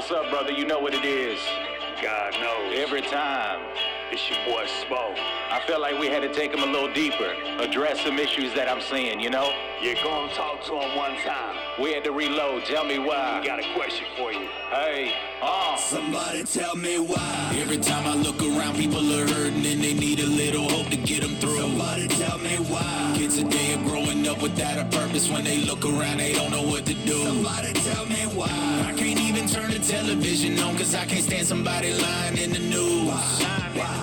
What's up, brother? You know what it is. God knows. Every time. It's your boy, Smoke. I felt like we had to take him a little deeper, address some issues that I'm seeing, you know? You're gonna talk to him one time. We had to reload. Tell me why. We got a question for you. Hey, somebody tell me why. Every time I look around, people are hurting and they need a little hope to get them through. Somebody tell me why. Kids today are growing up without a purpose. When they look around, they don't know what to do. Somebody tell me why. I can't even turn the television on because I can't stand somebody lying in the news. Why?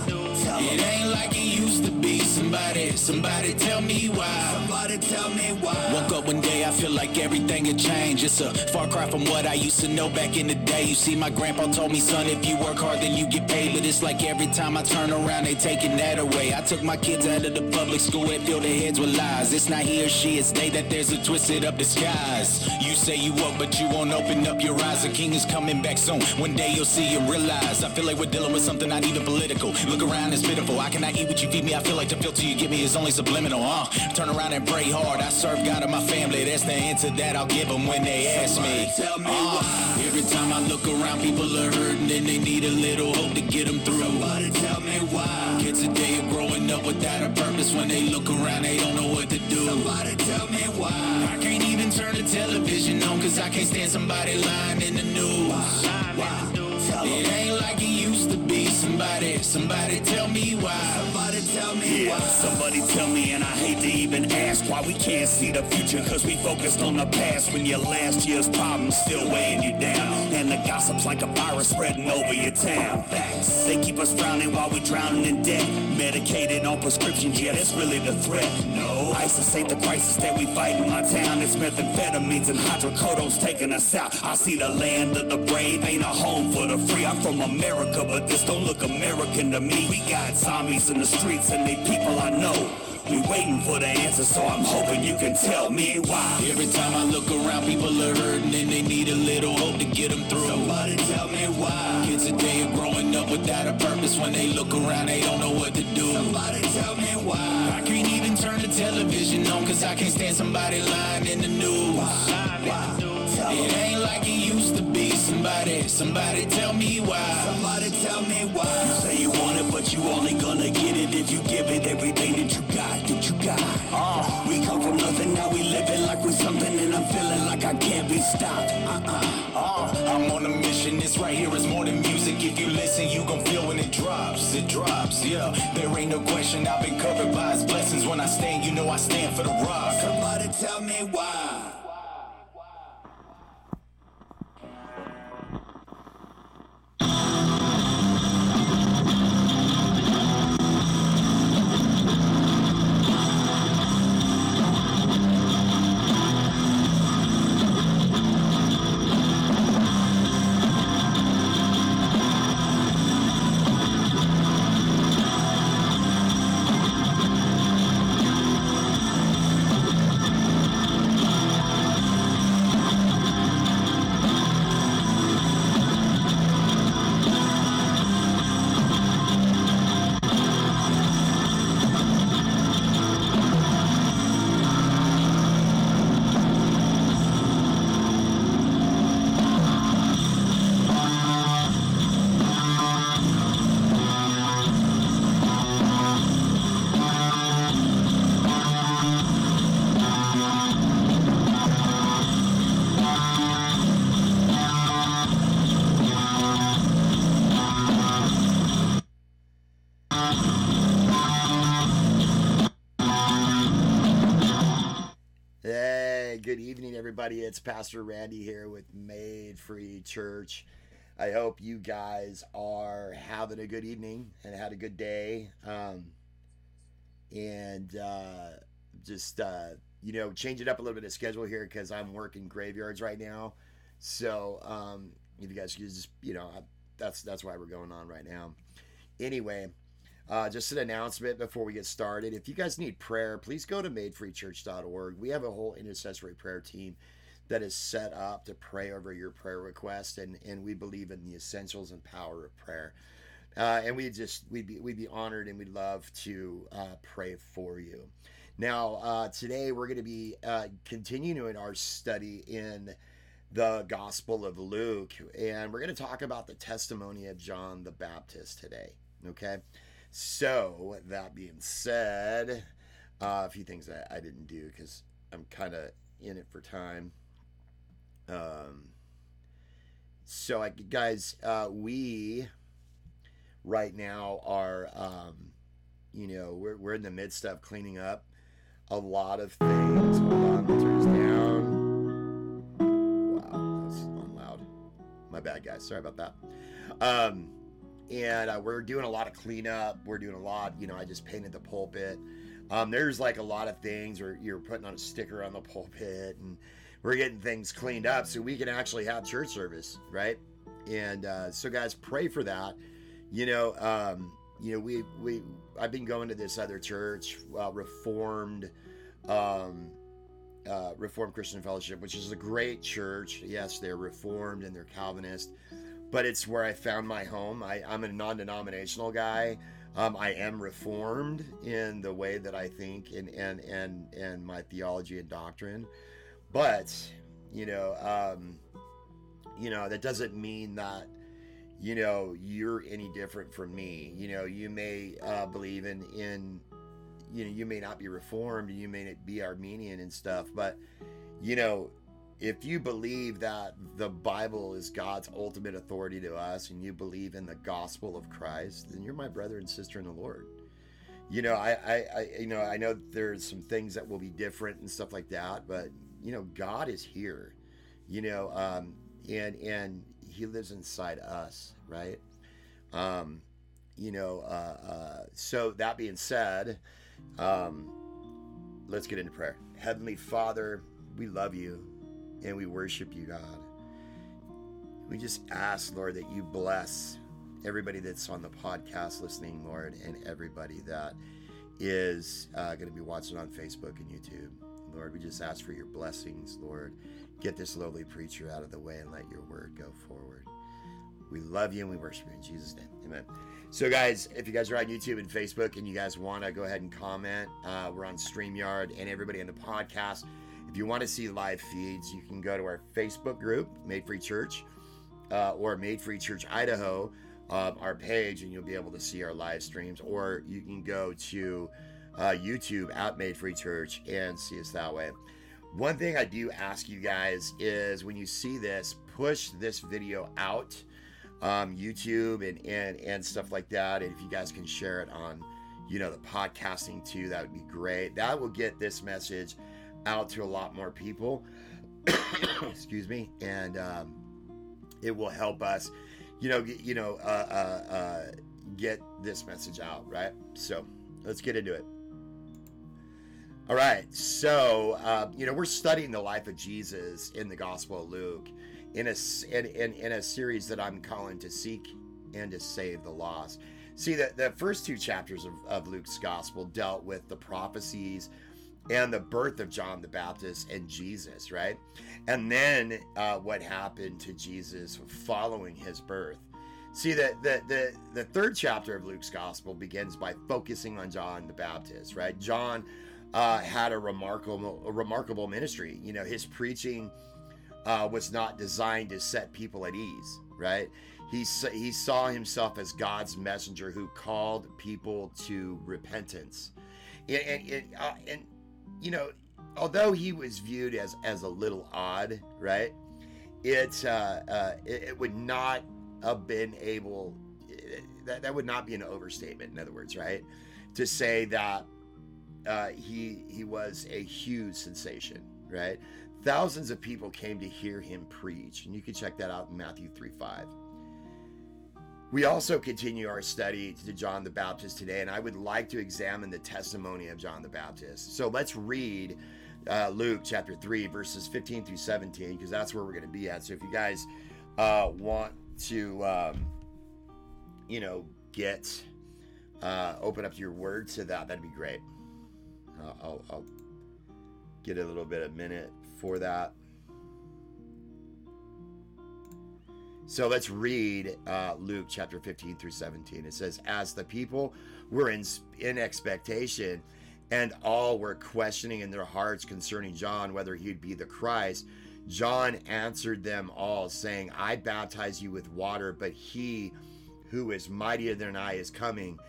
It ain't like it used to be. Somebody tell me why. Somebody tell me why. Woke up one day, I feel like everything had changed. It's a far cry from what I used to know back in the day. You see, my grandpa told me, son, if you work hard, then you get paid. But it's like every time I turn around, they taking that away. I took my kids out of the public school and filled their heads with lies. It's not he or she, it's they, that there's a twisted up disguise. You say you woke, but you won't open up your eyes. The king is coming back soon. One day you'll see and realize. I feel like we're dealing with something not even political. Look around, it's pitiful. I cannot eat what you feed me. I feel like the filter you give me is only subliminal, Turn around and pray hard. I serve God and my family. That's the answer that I'll give them when they ask me. Tell me why. Every time I look around, people are hurting and they need a little hope to get them through. Somebody tell me why. Kids today are growing up without a purpose. When they look around, they don't know what to do. Somebody tell me why. I can't even turn the television on because I can't stand somebody lying in the news. Why? It ain't like it used to be. Somebody tell me why. Somebody tell me why. Somebody tell me, and I hate to even ask why we can't see the future, cause we focused on the past when your last year's problems still weighing you down. And the gossip's like a virus spreading over your town. Facts. They keep us frowning while we drowning in debt. Medicated on prescriptions, yeah, that's really the threat. No, ISIS ain't the crisis that we fight in my town. It's methamphetamines and hydrocodones taking us out. I see the land of the brave ain't a home for the free. I'm from America, but this don't look American to me. We got zombies in the streets and they people I know. We waiting for the answer, so I'm hoping you can tell me why. Every time I look around, people are hurting and they need a little hope to get them through. Somebody tell me why. Kids today are growing up without a purpose. When they look around, they don't know what to do. Somebody tell me why. I can't even turn the television on because I can't stand somebody lying in the news. Why? It ain't like it used to be. Somebody tell me why. Somebody tell me why. You say you want it, but you only gonna get it if you give it everything that you got, We come from nothing, now we living like we something, and I'm feeling like I can't be stopped. I'm on a mission, this right here is more than music. If you listen, you gon' feel when it drops, yeah. There ain't no question, I've been covered by his blessings. When I stand, you know I stand for the rock. Somebody tell me why. It's Pastor Randy here with Made Free Church. I hope you guys are having a good evening and had a good day. Change it up a little bit of schedule here because I'm working graveyards right now. So if you guys could just, that's why we're going on right now. Anyway, just an announcement before we get started. If you guys need prayer, please go to madefreechurch.org. We have a whole intercessory prayer team that is set up to pray over your prayer request, and we believe in the essentials and power of prayer. We'd be honored and we'd love to pray for you. Now, today we're going to be continuing our study in the Gospel of Luke, and we're going to talk about the testimony of John the Baptist today. Okay, so with that being said, a few things that I didn't do because I'm kind of in it for time. So guys, we right now are, we're in the midst of cleaning up a lot of things. Hold on, let's turn this down. Wow, that's on loud. My bad, guys. Sorry about that. And we're doing a lot of cleanup. We're doing a lot. I just painted the pulpit. There's like a lot of things where you're putting on a sticker on the pulpit, and we're getting things cleaned up so we can actually have church service, right? And so, guys, pray for that. I've been going to this other church, Reformed Christian Fellowship, which is a great church. Yes, they're Reformed and they're Calvinist, but it's where I found my home. I'm a non-denominational guy. I am Reformed in the way that I think and my theology and doctrine, but that doesn't mean that you're any different from me. You may believe in you may not be Reformed, you may not be Armenian and stuff, but if you believe that the Bible is God's ultimate authority to us, and you believe in the gospel of Christ, then you're my brother and sister in the Lord. I know there's some things that will be different and stuff like that, but God is here, and He lives inside us, right? So that being said, let's get into prayer. Heavenly Father, we love you. And we worship you, God. We just ask, Lord, that you bless everybody that's on the podcast listening, Lord, and everybody that is going to be watching on Facebook and YouTube. Lord, we just ask for your blessings, Lord. Get this lowly preacher out of the way and let your word go forward. We love you and we worship you in Jesus' name. Amen. So, guys, if you guys are on YouTube and Facebook and you guys want to go ahead and comment, we're on StreamYard, and everybody on the podcast, if you want to see live feeds, you can go to our Facebook group, Made Free Church, or Made Free Church Idaho, our page, and you'll be able to see our live streams. Or you can go to YouTube at Made Free Church and see us that way. One thing I do ask you guys is when you see this, push this video out, YouTube and stuff like that. And if you guys can share it on, the podcasting too, that would be great. That will get this message out to a lot more people. Excuse me. And it will help us get this message out, right? So let's get into it. All right, so we're studying the life of Jesus in the Gospel of Luke in a series that I'm calling To Seek and to Save the Lost. See, the first two chapters of Luke's Gospel dealt with the prophecies and the birth of John the Baptist and Jesus, right? And then what happened to Jesus following his birth. See, the third chapter of Luke's Gospel begins by focusing on John the Baptist, right? John had a remarkable ministry. His preaching was not designed to set people at ease, right? He saw himself as God's messenger who called people to repentance. And although he was viewed as a little odd, right? It would not have been able. That would not be an overstatement. In other words, right, to say that he was a huge sensation, right? Thousands of people came to hear him preach, and you can check that out in Matthew 3:5. We also continue our study to John the Baptist today, and I would like to examine the testimony of John the Baptist. So let's read Luke chapter 3, verses 15 through 17, because that's where we're going to be at. So if you guys want to, open up your word to that, that'd be great. I'll get a minute for that. So let's read Luke chapter 15 through 17. It says, as the people were in expectation and all were questioning in their hearts concerning John whether he'd be the Christ. John answered them all, saying, I baptize you with water, but he who is mightier than I is coming.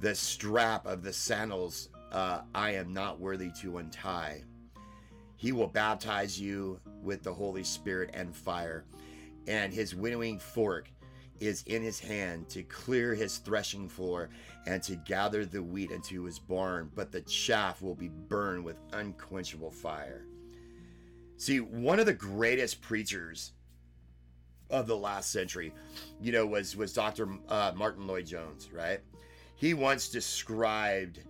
The strap of the sandals I am not worthy to untie. He will baptize you with the Holy Spirit and fire, and his winnowing fork is in his hand to clear his threshing floor and to gather the wheat into his barn, but the chaff will be burned with unquenchable fire. See, one of the greatest preachers of the last century, you know, was Dr. Martin Lloyd-Jones, right? He once described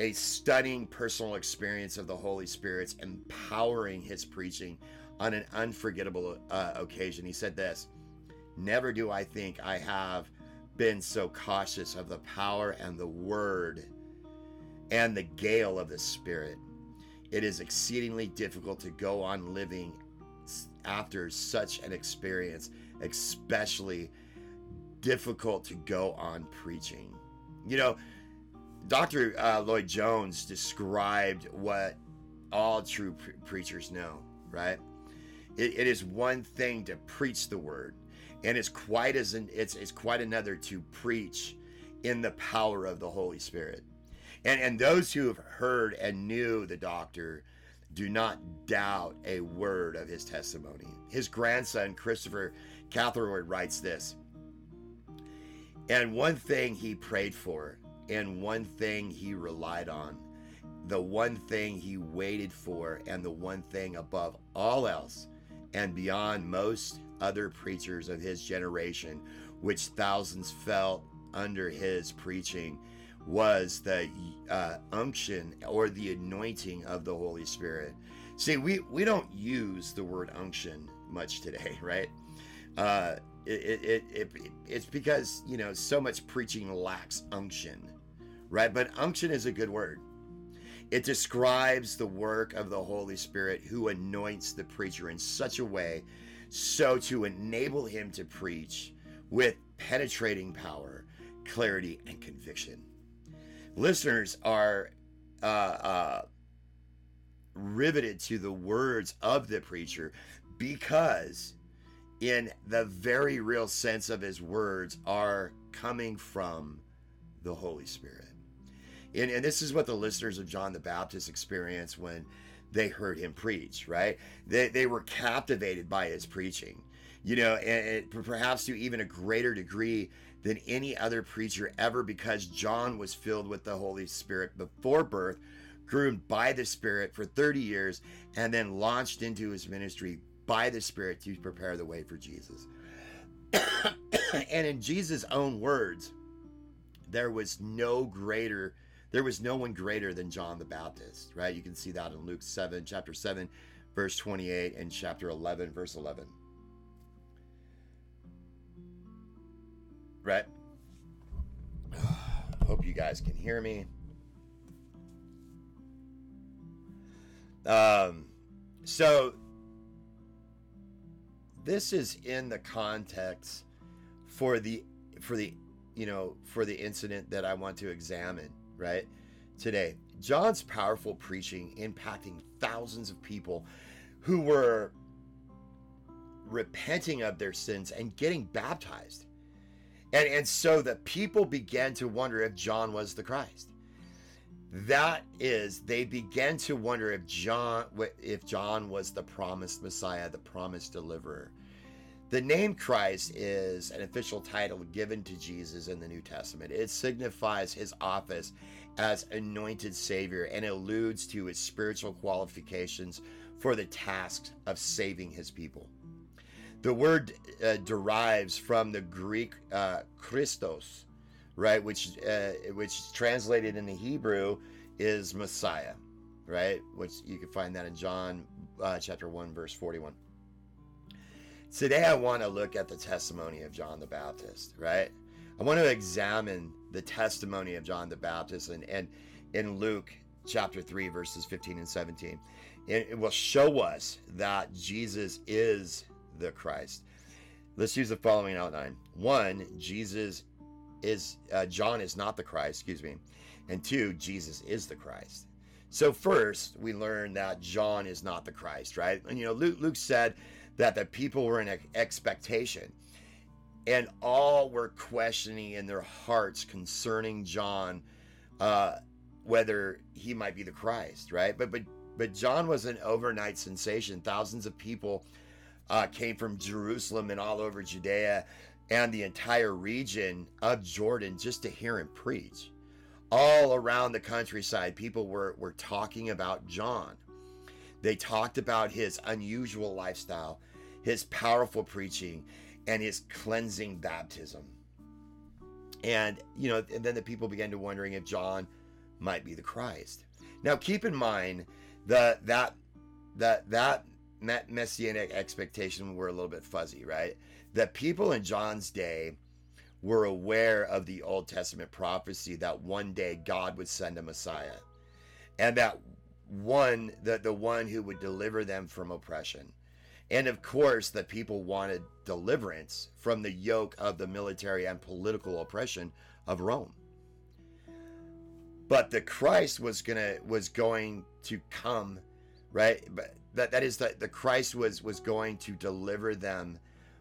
a stunning personal experience of the Holy Spirit's empowering his preaching on an unforgettable occasion. He said this, "Never do I think I have been so cautious of the power and the word and the gale of the Spirit. It is exceedingly difficult to go on living after such an experience, especially difficult to go on preaching." You know, Dr. Lloyd-Jones described what all true preachers know, right? It is one thing to preach the word, and it's quite another to preach in the power of the Holy Spirit. And those who have heard and knew the doctor do not doubt a word of his testimony. His grandson, Christopher Catherwood, writes this, "And one thing he prayed for, and one thing he relied on, the one thing he waited for, and the one thing above all else and beyond most other preachers of his generation, which thousands fell under his preaching, was the unction or the anointing of the Holy Spirit." See, we don't use the word unction much today, right? It's because, you know, so much preaching lacks unction, right? But unction is a good word. It describes the work of the Holy Spirit who anoints the preacher in such a way so to enable him to preach with penetrating power, clarity, and conviction. Listeners are riveted to the words of the preacher because in the very real sense of his words are coming from the Holy Spirit. And this is what the listeners of John the Baptist experienced when they heard him preach, right? They were captivated by his preaching, you know, and perhaps to even a greater degree than any other preacher ever, because John was filled with the Holy Spirit before birth, groomed by the Spirit for 30 years, and then launched into his ministry by the Spirit to prepare the way for Jesus. And in Jesus' own words, there was no one greater than John the Baptist, right? You can see that in Luke 7, chapter 7, verse 28, and chapter 11, verse 11. Right? Hope you guys can hear me. So this is in the context for the incident that I want to examine, right? Today, John's powerful preaching impacting thousands of people who were repenting of their sins and getting baptized. And so the people began to wonder if John was the Christ. That is, they began to wonder if John was the promised Messiah, the promised deliverer. The name Christ is an official title given to Jesus in the New Testament. It signifies his office as anointed Savior and alludes to his spiritual qualifications for the task of saving his people. The word derives from the Greek Christos, right, which is translated into Hebrew is Messiah, right, which you can find that in John chapter 1, verse 41. Today, I want to look at the testimony of John the Baptist, right? I want to examine the testimony of John the Baptist and in Luke chapter 3, verses 15 and 17. It will show us that Jesus is the Christ. Let's use the following outline. One, John is not the Christ. And two, Jesus is the Christ. So first, we learn that John is not the Christ, right? And, you know, Luke said that the people were in expectation and all were questioning in their hearts concerning John, whether he might be the Christ, right? But John was an overnight sensation. Thousands of people came from Jerusalem and all over Judea and the entire region of Jordan just to hear him preach. All around the countryside, people were talking about John. They talked about his unusual lifestyle, his powerful preaching, and his cleansing baptism. And, you know, and then the people began to wondering if John might be the Christ. Now, keep in mind that messianic expectation were a little bit fuzzy, right? The people in John's day were aware of the Old Testament prophecy that one day God would send a Messiah, and that one, the one who would deliver them from oppression. And of course, the people wanted deliverance from the yoke of the military and political oppression of Rome. But the Christ was going to come, right? But that is that the Christ was going to deliver them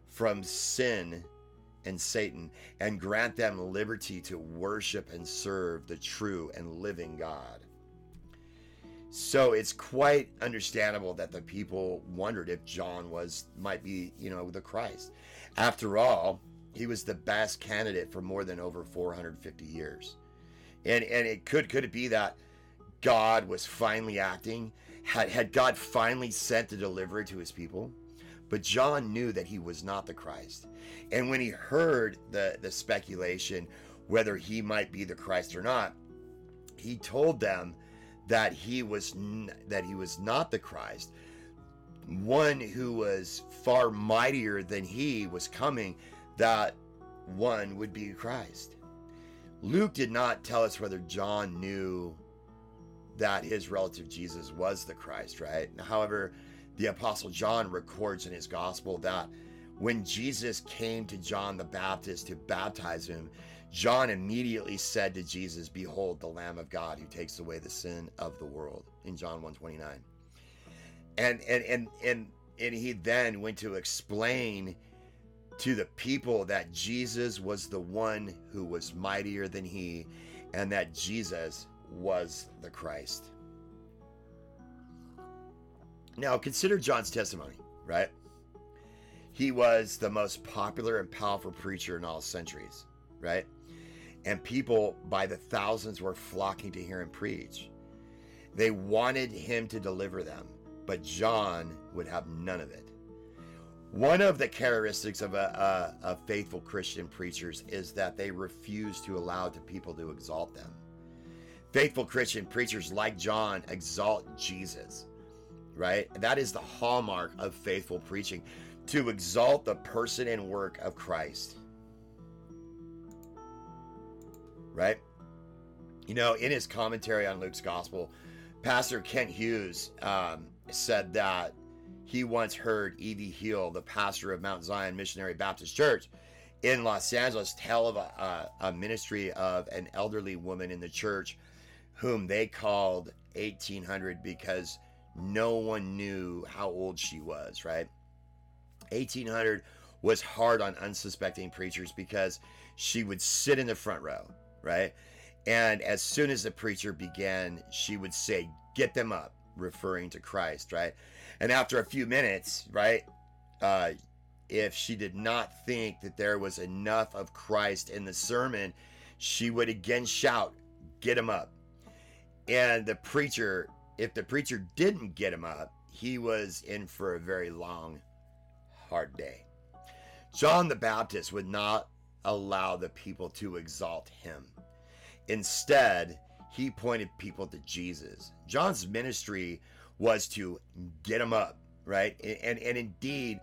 from sin and Satan and grant them liberty to worship and serve the true and living God. So it's quite understandable that the people wondered if John might be, you know, the Christ. After all, he was the best candidate for more than over 450 years. And it could it be that God was finally acting? Had God finally sent the deliverer to his people? But John knew that he was not the Christ. And when he heard the speculation whether he might be the Christ or not, he told them that he was not the Christ. One who was far mightier than he was coming, that one would be Christ. Luke did not tell us whether John knew that his relative Jesus was the Christ, right? However, the Apostle John records in his gospel that when Jesus came to John the Baptist to baptize him, John immediately said to Jesus, "Behold, the Lamb of God who takes away the sin of the world," in John 1:29. And he then went to explain to the people that Jesus was the one who was mightier than he, and that Jesus was the Christ. Now consider John's testimony, right? He was the most popular and powerful preacher in all centuries, right? And people by the thousands were flocking to hear him preach. They wanted him to deliver them, but John would have none of it. One of the characteristics of a faithful Christian preachers is that they refuse to allow the people to exalt them. Faithful Christian preachers like John exalt Jesus, right? That is the hallmark of faithful preaching, to exalt the person and work of Christ, right? You know, in his commentary on Luke's gospel, Pastor Kent Hughes said that he once heard Evie Hill, the pastor of Mount Zion Missionary Baptist Church in Los Angeles, tell of a ministry of an elderly woman in the church whom they called 1800 because no one knew how old she was, right? 1800 was hard on unsuspecting preachers because she would sit in the front row, right? And as soon as the preacher began, she would say, "Get them up," referring to Christ, right? And after a few minutes, right, if she did not think that there was enough of Christ in the sermon, she would again shout, "Get him up." And if the preacher didn't get him up, he was in for a very long, hard day. John the Baptist would not allow the people to exalt him. Instead, he pointed people to Jesus. John's ministry was to get him up, right? And indeed,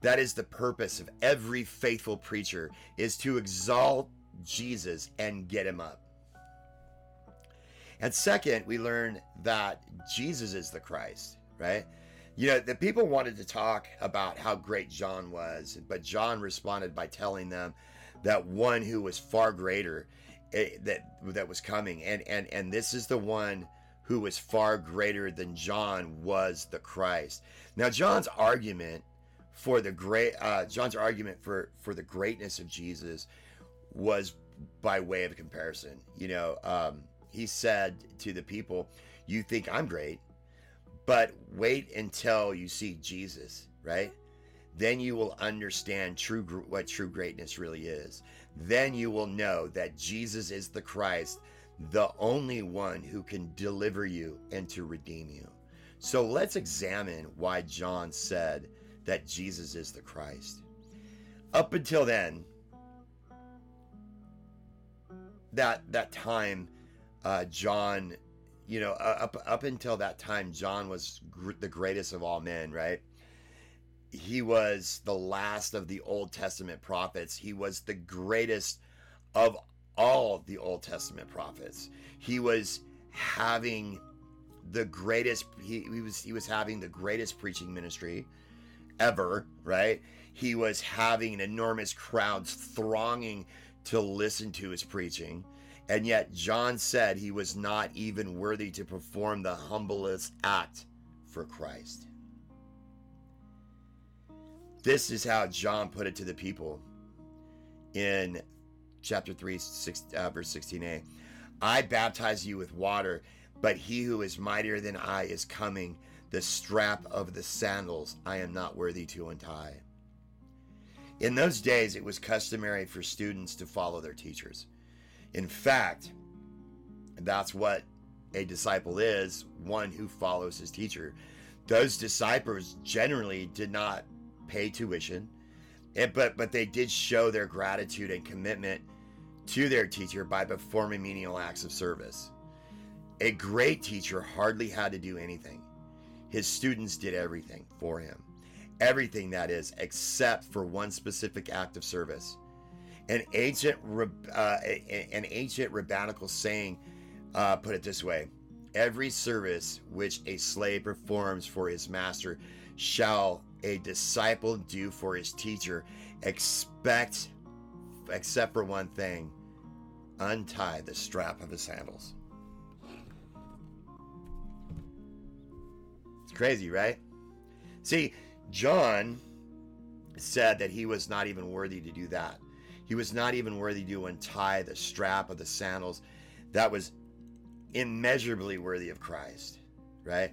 that is the purpose of every faithful preacher, is to exalt Jesus and get him up. And second, we learn that Jesus is the Christ, right? You know, the people wanted to talk about how great John was, but John responded by telling them that one who was far greater that was coming. And this is the one who was far greater than John was the Christ. Now, John's argument for the greatness of Jesus was by way of comparison. He said to the people, "You think I'm great, but wait until you see Jesus, right? Then you will understand what true greatness really is. Then you will know that Jesus is the Christ, the only one who can deliver you and to redeem you." So let's examine why John said that Jesus is the Christ. Up until then, John John was the greatest of all men, right? He was the last of the Old Testament prophets. He was the greatest of all the Old Testament prophets. He was having the greatest. He was having the greatest preaching ministry ever, right? He was having enormous crowds thronging to listen to his preaching. And yet John said he was not even worthy to perform the humblest act for Christ. This is how John put it to the people in chapter 3, verse 16a. "I baptize you with water, but he who is mightier than I is coming. The strap of the sandals I am not worthy to untie." In those days, it was customary for students to follow their teachers. In fact, that's what a disciple is, one who follows his teacher. Those disciples generally did not pay tuition, but they did show their gratitude and commitment to their teacher by performing menial acts of service. A great teacher hardly had to do anything. His students did everything for him. Everything, that is, except for one specific act of service. An ancient rabbinical saying put it this way: "Every service which a slave performs for his master shall a disciple do for his teacher, except for one thing: untie the strap of his sandals." It's crazy, right? See, John said that he was not even worthy to do that. He was not even worthy to untie the strap of the sandals that was immeasurably worthy of Christ, right?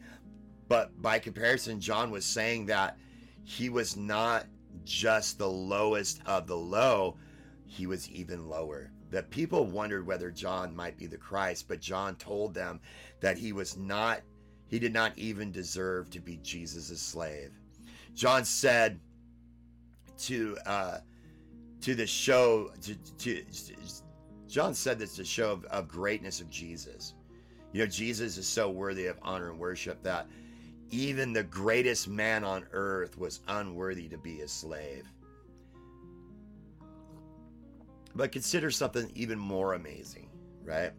But by comparison, John was saying that he was not just the lowest of the low, he was even lower. The people wondered whether John might be the Christ, but John told them that he did not even deserve to be Jesus' slave. John said this to show of greatness of Jesus. Jesus is so worthy of honor and worship that even the greatest man on earth was unworthy to be a slave. But consider something even more amazing, right?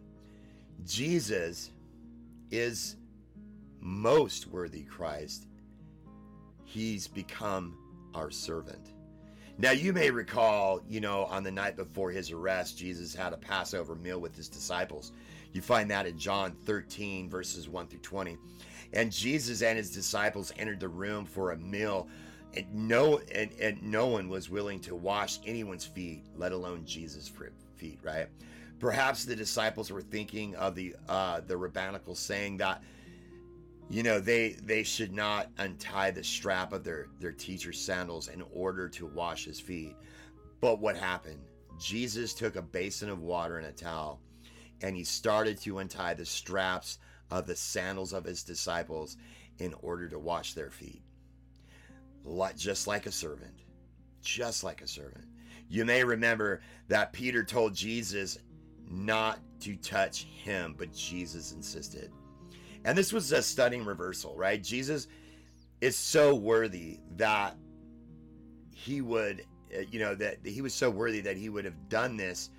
Jesus is most worthy Christ. He's become our servant. Now, you may recall, on the night before his arrest, Jesus had a Passover meal with his disciples. You find that in John 13, verses 1 through 20. "And Jesus and his disciples entered the room for a meal, and no one was willing to wash anyone's feet, let alone Jesus' feet," right? Perhaps the disciples were thinking of the rabbinical saying that, they should not untie the strap of their teacher's sandals in order to wash his feet. But what happened? Jesus took a basin of water and a towel, and he started to untie the straps of the sandals of his disciples in order to wash their feet. Just like a servant. You may remember that Peter told Jesus not to touch him, but Jesus insisted. And this was a stunning reversal, right? Jesus is so worthy that he was so worthy that he would have done this,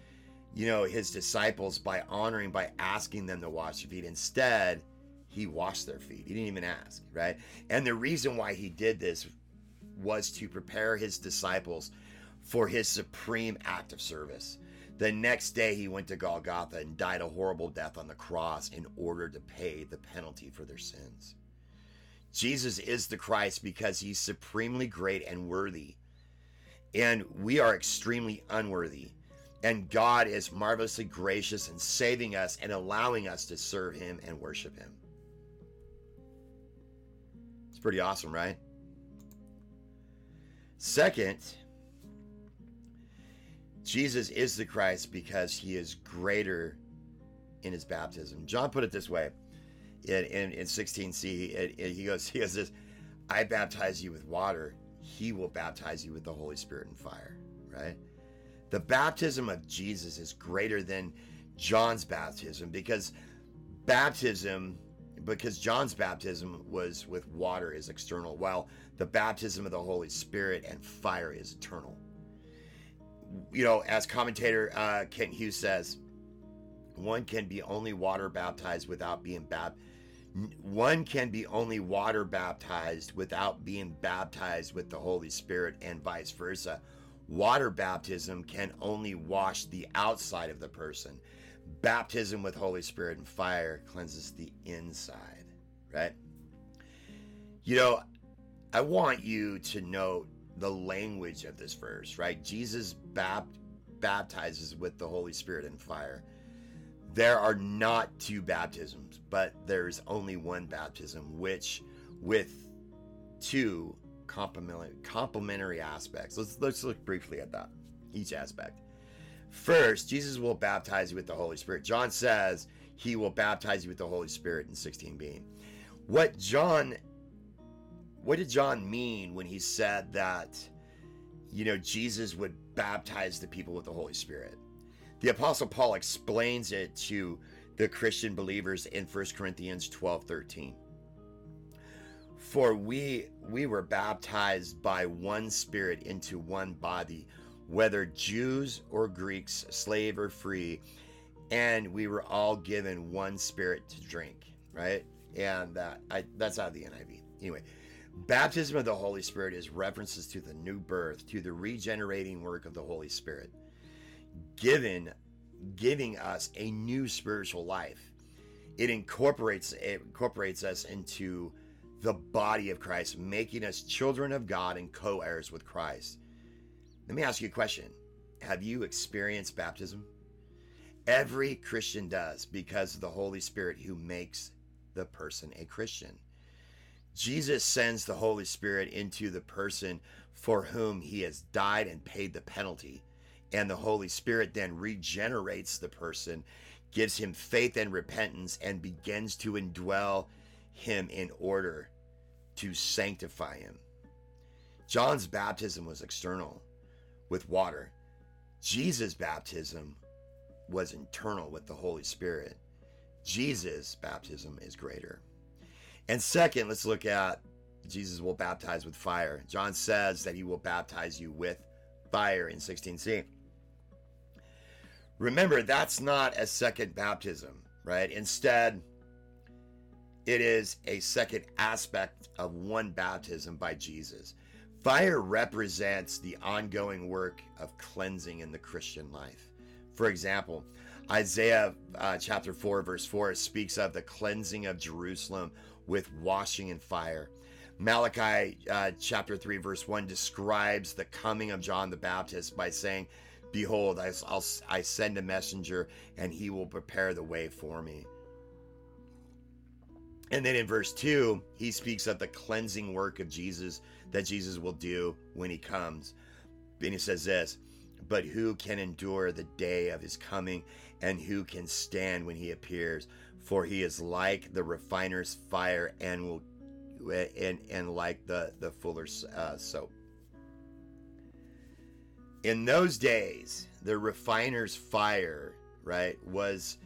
his disciples, by asking them to wash their feet. Instead, he washed their feet. He didn't even ask, right? And the reason why he did this was to prepare his disciples for his supreme act of service. The next day he went to Golgotha and died a horrible death on the cross in order to pay the penalty for their sins. Jesus is the Christ because he's supremely great and worthy, and we are extremely unworthy. And God is marvelously gracious in saving us and allowing us to serve him and worship him. It's pretty awesome, right? Second, Jesus is the Christ because he is greater in his baptism. John put it this way in 16c. He goes, he has this, I baptize you with water. He will baptize you with the Holy Spirit and fire, right? The baptism of Jesus is greater than John's baptism because John's baptism was with water is external, while the baptism of the Holy Spirit and fire is eternal. You know, as commentator Kent Hughes says, one can be only water baptized without being baptized with the Holy Spirit, and vice versa. Water baptism can only wash the outside of the person. Baptism with Holy Spirit and fire cleanses the inside, right? You know, I want you to note the language of this verse, right? Jesus baptizes with the Holy Spirit and fire. There are not two baptisms, but there's only one baptism, which with two complementary aspects. Let's look briefly at that, each aspect. First, Jesus will baptize you with the Holy Spirit. John says he will baptize you with the Holy Spirit in 16b. What did John mean when he said that, you know, Jesus would baptize the people with the Holy Spirit? The Apostle Paul explains it to the Christian believers in 1 Corinthians 12:13. For we were baptized by one Spirit into one body, whether Jews or Greeks, slave or free, and we were all given one Spirit to drink, right? And that's out of the NIV. Anyway, baptism of the Holy Spirit is references to the new birth, to the regenerating work of the Holy Spirit, giving us a new spiritual life. It incorporates us into the body of Christ, making us children of God and co-heirs with Christ. Let me ask you a question. Have you experienced baptism? Every Christian does, because of the Holy Spirit who makes the person a Christian. Jesus sends the Holy Spirit into the person for whom he has died and paid the penalty. And the Holy Spirit then regenerates the person, gives him faith and repentance, and begins to indwell him in order to sanctify him. John's baptism was external with water. Jesus' baptism was internal with the Holy Spirit. Jesus' baptism is greater. And second, let's look at Jesus will baptize with fire. John says that he will baptize you with fire in 16c. Remember, that's not a second baptism, right? Instead, it is a second aspect of one baptism by Jesus. Fire represents the ongoing work of cleansing in the Christian life. For example, Isaiah chapter 4, verse 4 speaks of the cleansing of Jerusalem with washing in fire. Malachi chapter 3, verse 1 describes the coming of John the Baptist by saying, behold, I send a messenger and he will prepare the way for me. And then in verse 2, he speaks of the cleansing work of Jesus that Jesus will do when he comes. And he says this, but who can endure the day of his coming, and who can stand when he appears? For he is like the refiner's fire and like the fuller's soap. In those days, the refiner's fire, right, was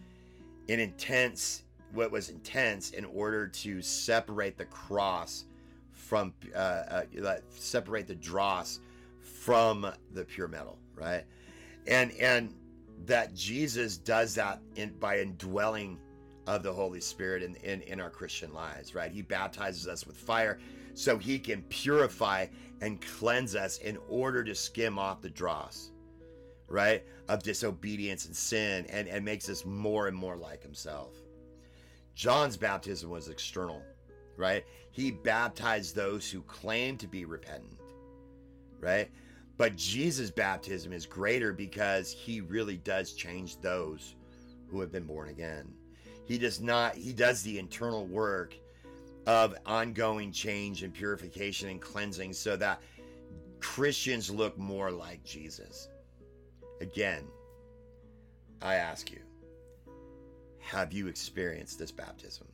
intense in order to separate the dross from the pure metal, right? And that Jesus does that by indwelling of the Holy Spirit in our Christian lives, right? He baptizes us with fire so he can purify and cleanse us in order to skim off the dross, right, of disobedience and sin, and makes us more and more like himself. John's baptism was external, right? He baptized those who claimed to be repentant, right? But Jesus' baptism is greater because he really does change those who have been born again. He does the internal work of ongoing change and purification and cleansing so that Christians look more like Jesus. Again, I ask you, have you experienced this baptism?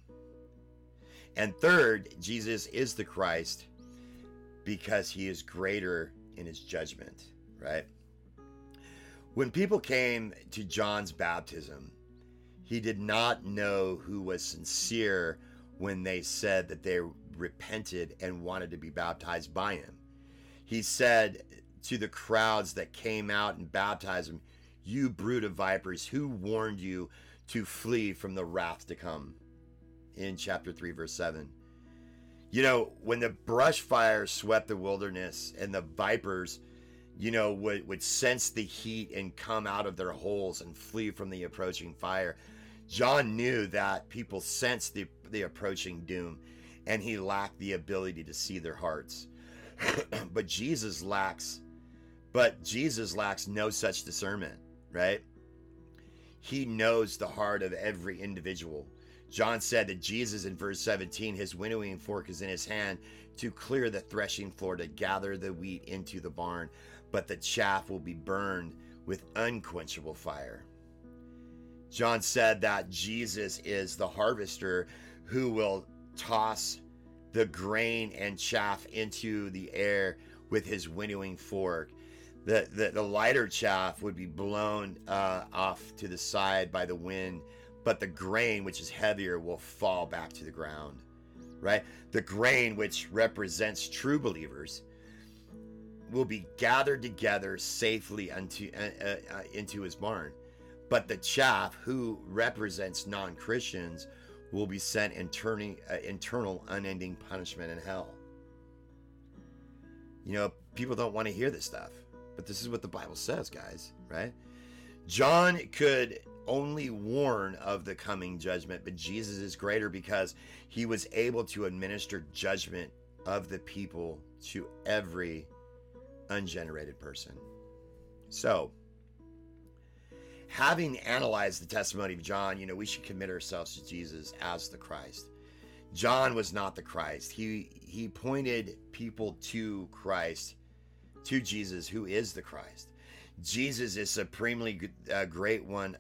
And third, Jesus is the Christ because he is greater in his judgment, right? When people came to John's baptism, he did not know who was sincere when they said that they repented and wanted to be baptized by him. He said to the crowds that came out and baptized him, "You brood of vipers, who warned you to flee from the wrath to come?" In chapter 3, verse 7. You know, when the brush fire swept the wilderness and the vipers, you know, would sense the heat and come out of their holes and flee from the approaching fire, John knew that people sensed the approaching doom, and he lacked the ability to see their hearts. But Jesus lacks no such discernment, right? He knows the heart of every individual. John said that Jesus, in verse 17, his winnowing fork is in his hand to clear the threshing floor, to gather the wheat into the barn, but the chaff will be burned with unquenchable fire. John said that Jesus is the harvester who will toss the grain and chaff into the air with his winnowing fork. The lighter chaff would be blown off to the side by the wind, but the grain, which is heavier, will fall back to the ground, right? The grain, which represents true believers, will be gathered together safely into his barn. But the chaff, who represents non-Christians, will be sent internal unending punishment in hell. You know, people don't want to hear this stuff, but this is what the Bible says, guys, right? John could only warn of the coming judgment, but Jesus is greater because he was able to administer judgment of the people to every unregenerate person. So, having analyzed the testimony of John, you know, we should commit ourselves to Jesus as the Christ. John was not the Christ. He pointed people to Christ, to Jesus, who is the Christ. Jesus is supremely great one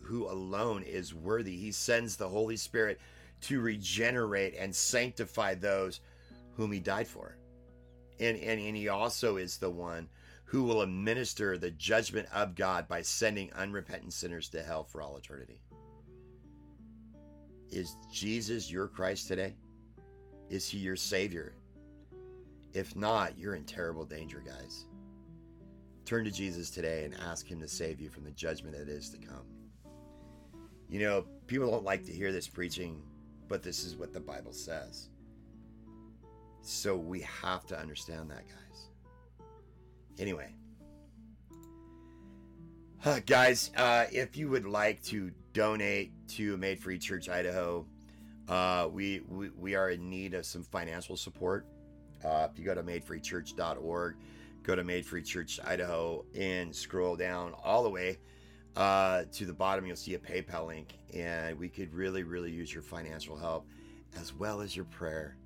who alone is worthy. He sends the Holy Spirit to regenerate and sanctify those whom he died for. And he also is the one who will administer the judgment of God by sending unrepentant sinners to hell for all eternity. Is Jesus your Christ today? Is he your Savior? If not, you're in terrible danger, guys. Turn to Jesus today and ask him to save you from the judgment that is to come. You know, people don't like to hear this preaching, but this is what the Bible says. So we have to understand that, guys. Anyway, guys, if you would like to donate to Made Free Church Idaho, we are in need of some financial support. If you go to madefreechurch.org, go to Made Free Church Idaho, and scroll down all the way to the bottom, you'll see a PayPal link, and we could really, really use your financial help as well as your prayer.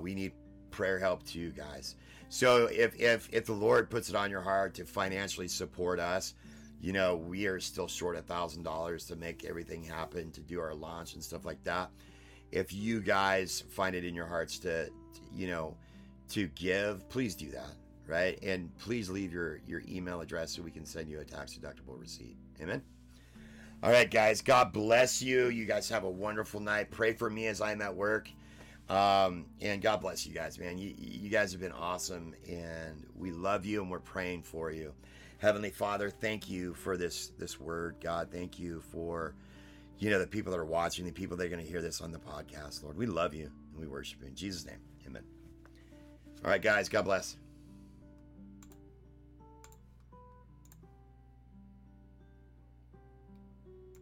We need prayer help too, guys. So if the Lord puts it on your heart to financially support us, you know, we are still short $1,000 to make everything happen, to do our launch and stuff like that. If you guys find it in your hearts to give, please do that, right? And please leave your email address so we can send you a tax-deductible receipt. Amen? All right, guys. God bless you. You guys have a wonderful night. Pray for me as I'm at work. And God bless you guys, man. You guys have been awesome, and we love you, and we're praying for you. Heavenly Father, thank you for this word, God. Thank you for, you know, the people that are watching, the people that are going to hear this on the podcast, Lord. We love you, and we worship you. In Jesus' name, amen. All right, guys, God bless.